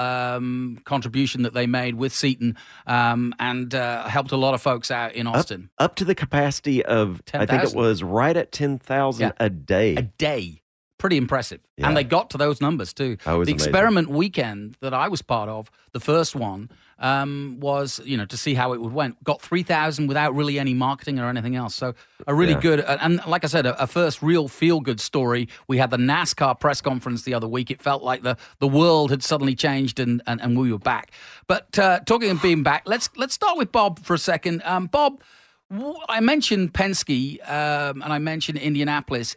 contribution that they made with Seton and helped a lot of folks out in Austin. Up to the capacity of 10,000. I think it was right at 10,000 a day. A day. Pretty impressive. Yeah. And they got to those numbers, too. The amazing. Experiment weekend that I was part of, the first one, was, you know, to see how it would went. Got 3,000 without really any marketing or anything else. So a really good, and like I said, a first real feel-good story. We had the NASCAR press conference the other week. It felt like the world had suddenly changed and we were back. But talking of being back, let's start with Bob for a second. Bob, I mentioned Penske and I mentioned Indianapolis.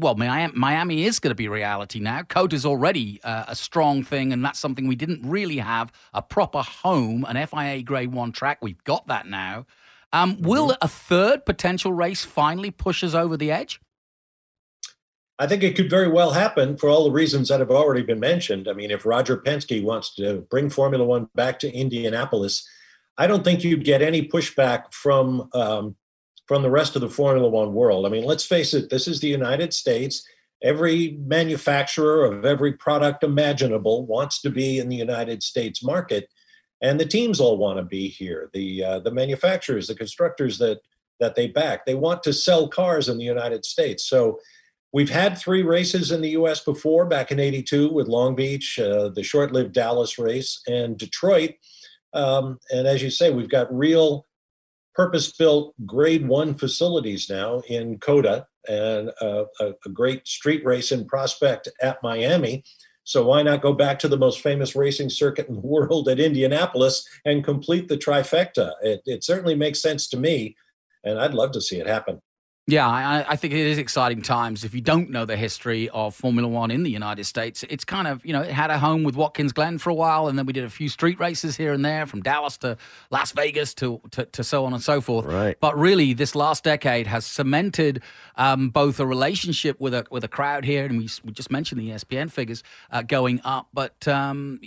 Well, Miami is going to be reality now. COTA is already a strong thing, and that's something we didn't really have, a proper home, an FIA Grade 1 track. We've got that now. Will a third potential race finally push us over the edge? I think it could very well happen for all the reasons that have already been mentioned. I mean, if Roger Penske wants to bring Formula One back to Indianapolis, I don't think you'd get any pushback from the rest of the Formula One world. I mean, let's face it, this is the United States. Every manufacturer of every product imaginable wants to be in the United States market, and the teams all want to be here. The manufacturers, the constructors that they back, they want to sell cars in the United States. So we've had three races in the U.S. before, back in 1982 with Long Beach, the short-lived Dallas race, and Detroit. And as you say, we've got real purpose-built Grade 1 facilities now in COTA and a great street race in Prospect at Miami. So why not go back to the most famous racing circuit in the world at Indianapolis and complete the trifecta? It certainly makes sense to me, and I'd love to see it happen. Yeah, I think it is exciting times. If you don't know the history of Formula One in the United States, it's kind of, you know, it had a home with Watkins Glen for a while, and then we did a few street races here and there, from Dallas to Las Vegas to so on and so forth. Right. But really, this last decade has cemented both a relationship with a crowd here, and we just mentioned the ESPN figures going up. But the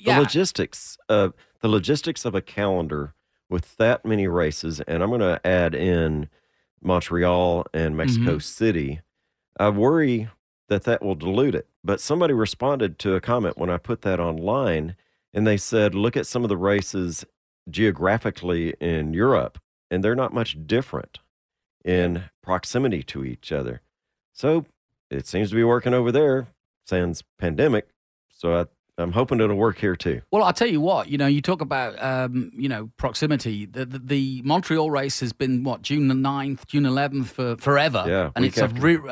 logistics of a calendar with that many races, and I'm going to add in Montreal and Mexico City, I worry that will dilute it. But somebody responded to a comment when I put that online, and they said, look at some of the races geographically in Europe, and they're not much different in proximity to each other. So it seems to be working over there, sans pandemic. So I'm hoping it'll work here too. Well, I'll tell you what, you know, you talk about, proximity. The Montreal race has been, June the 9th, June 11th for forever. Yeah, and it's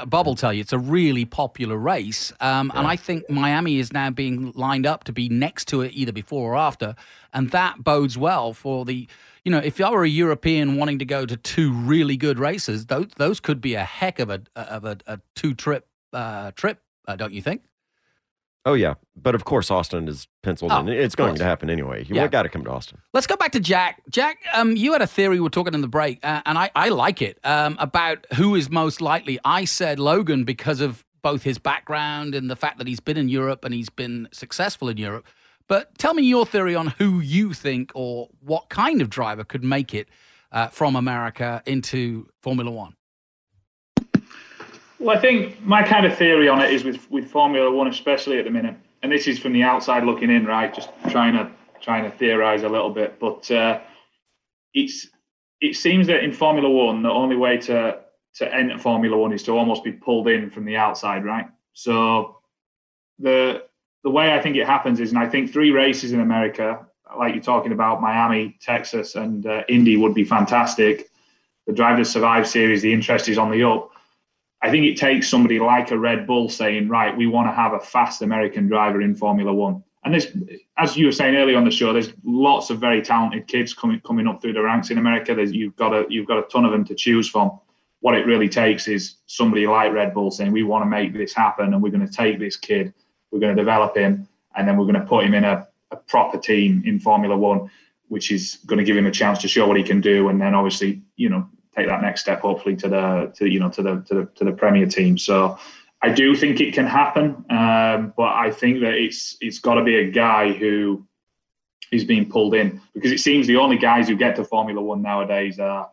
Bob will tell you, it's a really popular race. And I think Miami is now being lined up to be next to it either before or after. And that bodes well for the, you know, if I were a European wanting to go to two really good races, those could be a heck of a two-trip trip, don't you think? Oh, yeah. But, of course, Austin is penciled in. It's going to happen anyway. You've got to come to Austin. Let's go back to Jak. Jak, you had a theory. We were talking in the break, and I like it, about who is most likely. I said Logan because of both his background and the fact that he's been in Europe and he's been successful in Europe. But tell me your theory on who you think or what kind of driver could make it from America into Formula One. Well, I think my kind of theory on it is with Formula One, especially at the minute, and this is from the outside looking in, right? Just trying to theorize a little bit, but it seems that in Formula One, the only way to enter Formula One is to almost be pulled in from the outside, right? So the way I think it happens is, and I think three races in America, like you're talking about, Miami, Texas, and Indy would be fantastic. The Drive to Survive series, the interest is on the up. I think it takes somebody like a Red Bull saying, right, we want to have a fast American driver in Formula One. And this, as you were saying earlier on the show, there's lots of very talented kids coming up through the ranks in America. You've got a ton of them to choose from. What it really takes is somebody like Red Bull saying, we want to make this happen, and we're going to take this kid, we're going to develop him, and then we're going to put him in a proper team in Formula One. which is going to give him a chance to show what he can do, and then obviously, you know, take that next step, hopefully to the Premier team. So I do think it can happen, but I think that it's got to be a guy who is being pulled in, because it seems the only guys who get to Formula One nowadays are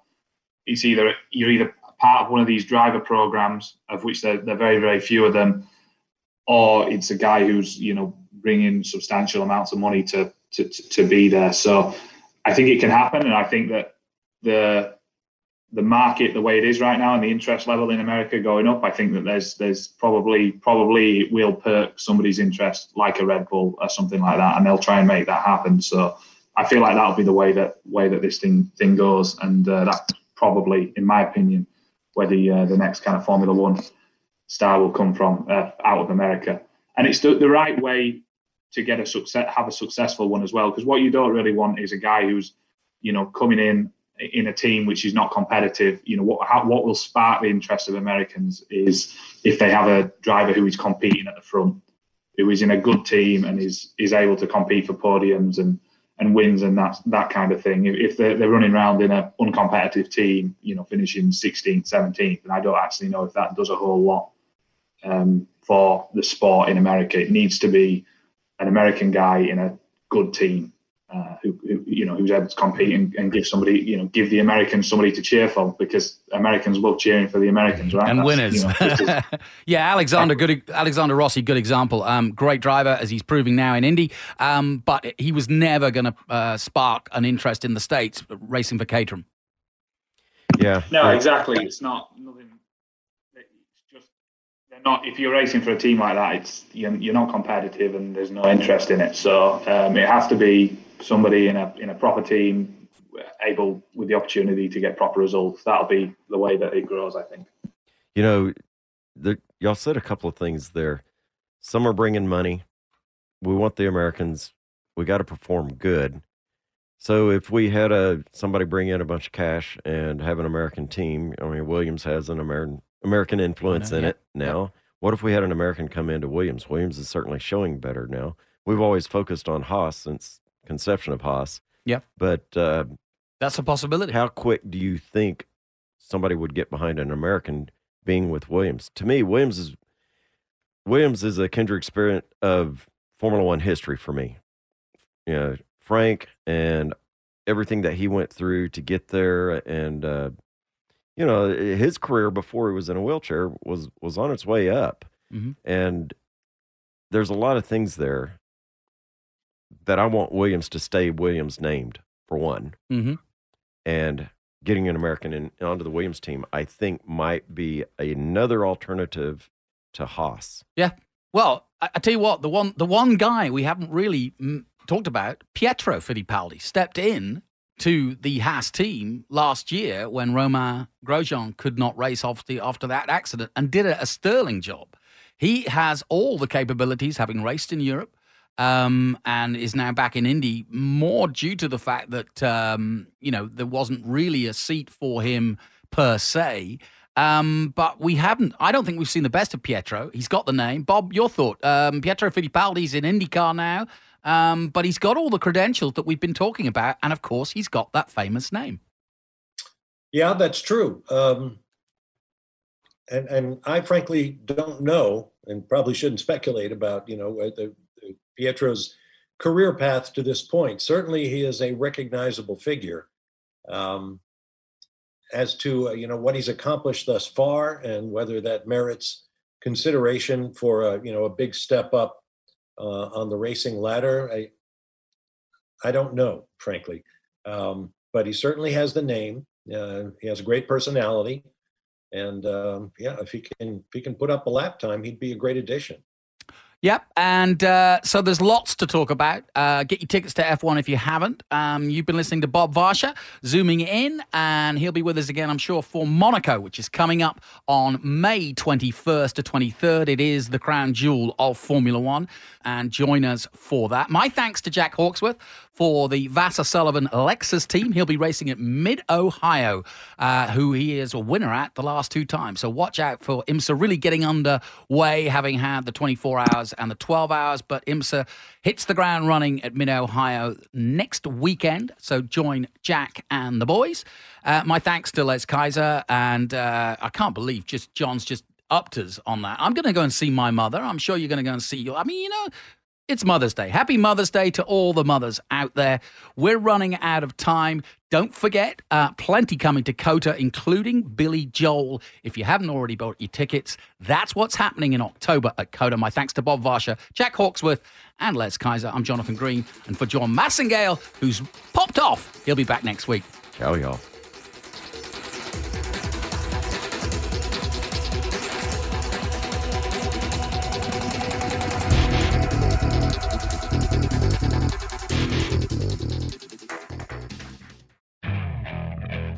you're either part of one of these driver programs, of which there are very, very few of them, or it's a guy who's, you know, bringing substantial amounts of money to be there. So I think it can happen, and I think that the market, the way it is right now, and the interest level in America going up, I think that there's probably it will perk somebody's interest, like a Red Bull or something like that, and they'll try and make that happen. So I feel like that'll be the way that this thing goes, and that's probably, in my opinion, where the next kind of Formula One star will come from, out of America. And it's the right way to get have a successful one as well, because what you don't really want is a guy who's, you know, coming in a team which is not competitive. You know, what will spark the interest of Americans is if they have a driver who is competing at the front, who is in a good team and is able to compete for podiums and wins and that kind of thing. If they're running around in an uncompetitive team, you know, finishing 16th, 17th, and I don't actually know if that does a whole lot for the sport in America. It needs to be an American guy in a good team, who you know, who's able to compete and give somebody, you know, give the Americans somebody to cheer for, because Americans love cheering for the Americans, right? And winners. You know, yeah, Alexander Rossi, good example. Great driver, as he's proving now in Indy, but he was never going to spark an interest in the States racing for Caterham. Yeah. No, exactly. It's not nothing. It's just they're not. If you're racing for a team like that, it's you're not competitive, and there's no interest in it. So it has to be somebody in a proper team, able with the opportunity to get proper results. That'll be the way that it grows, I think. You know, y'all said a couple of things there. Some are bringing money. We want the Americans. We got to perform good. So if we had somebody bring in a bunch of cash and have an American team, I mean, Williams has an American influence in it now. What if we had an American come into Williams? Williams is certainly showing better now. We've always focused on Haas since conception of Haas. Yeah. But that's a possibility. How quick do you think somebody would get behind an American being with Williams? To me, Williams is a kindred spirit of Formula One history for me. You know, Frank and everything that he went through to get there, and you know, his career before he was in a wheelchair was on its way up. Mm-hmm. And there's a lot of things there that I want Williams to stay Williams named, for one. Mm-hmm. And getting an American onto the Williams team, I think, might be another alternative to Haas. Yeah. Well, I tell you what, the one guy we haven't really talked about, Pietro Fittipaldi, stepped in to the Haas team last year when Romain Grosjean could not race after that accident, and did a sterling job. He has all the capabilities, having raced in Europe, and is now back in Indy, more due to the fact that, you know, there wasn't really a seat for him per se. But I don't think we've seen the best of Pietro. He's got the name. Bob, your thought. Pietro Fittipaldi's in IndyCar now, but he's got all the credentials that we've been talking about. And of course, he's got that famous name. Yeah, that's true. And I frankly don't know, and probably shouldn't speculate about, you know, Pietro's career path to this point. Certainly he is a recognizable figure. As to, you know, what he's accomplished thus far, and whether that merits consideration for a, you know, a big step up on the racing ladder, I don't know, frankly. But he certainly has the name. He has a great personality. And if he can put up a lap time, he'd be a great addition. Yep, and so there's lots to talk about. Get your tickets to F1 if you haven't. You've been listening to Bob Varsha, Zooming In, and he'll be with us again, I'm sure, for Monaco, which is coming up on May 21st to 23rd. It is the crown jewel of Formula One, and join us for that. My thanks to Jack Hawksworth for the Vassar Sullivan Lexus team. He'll be racing at Mid-Ohio, who he is a winner at the last two times. So watch out for IMSA really getting underway, having had the 24 hours hours and the 12 hours. But IMSA hits the ground running at Mid-Ohio next weekend. So join Jack and the boys. My thanks to Les Kaiser. And I can't believe just John's just upped us on that. I'm going to go and see my mother. I'm sure you're going to go and see your... I mean, you know... It's Mother's Day. Happy Mother's Day to all the mothers out there. We're running out of time. Don't forget, plenty coming to COTA, including Billy Joel. If you haven't already bought your tickets, that's what's happening in October at COTA. My thanks to Bob Varsha, Jack Hawksworth, and Les Kaiser. I'm Jonathan Green. And for John Massingale, who's popped off, he'll be back next week. Ciao, y'all.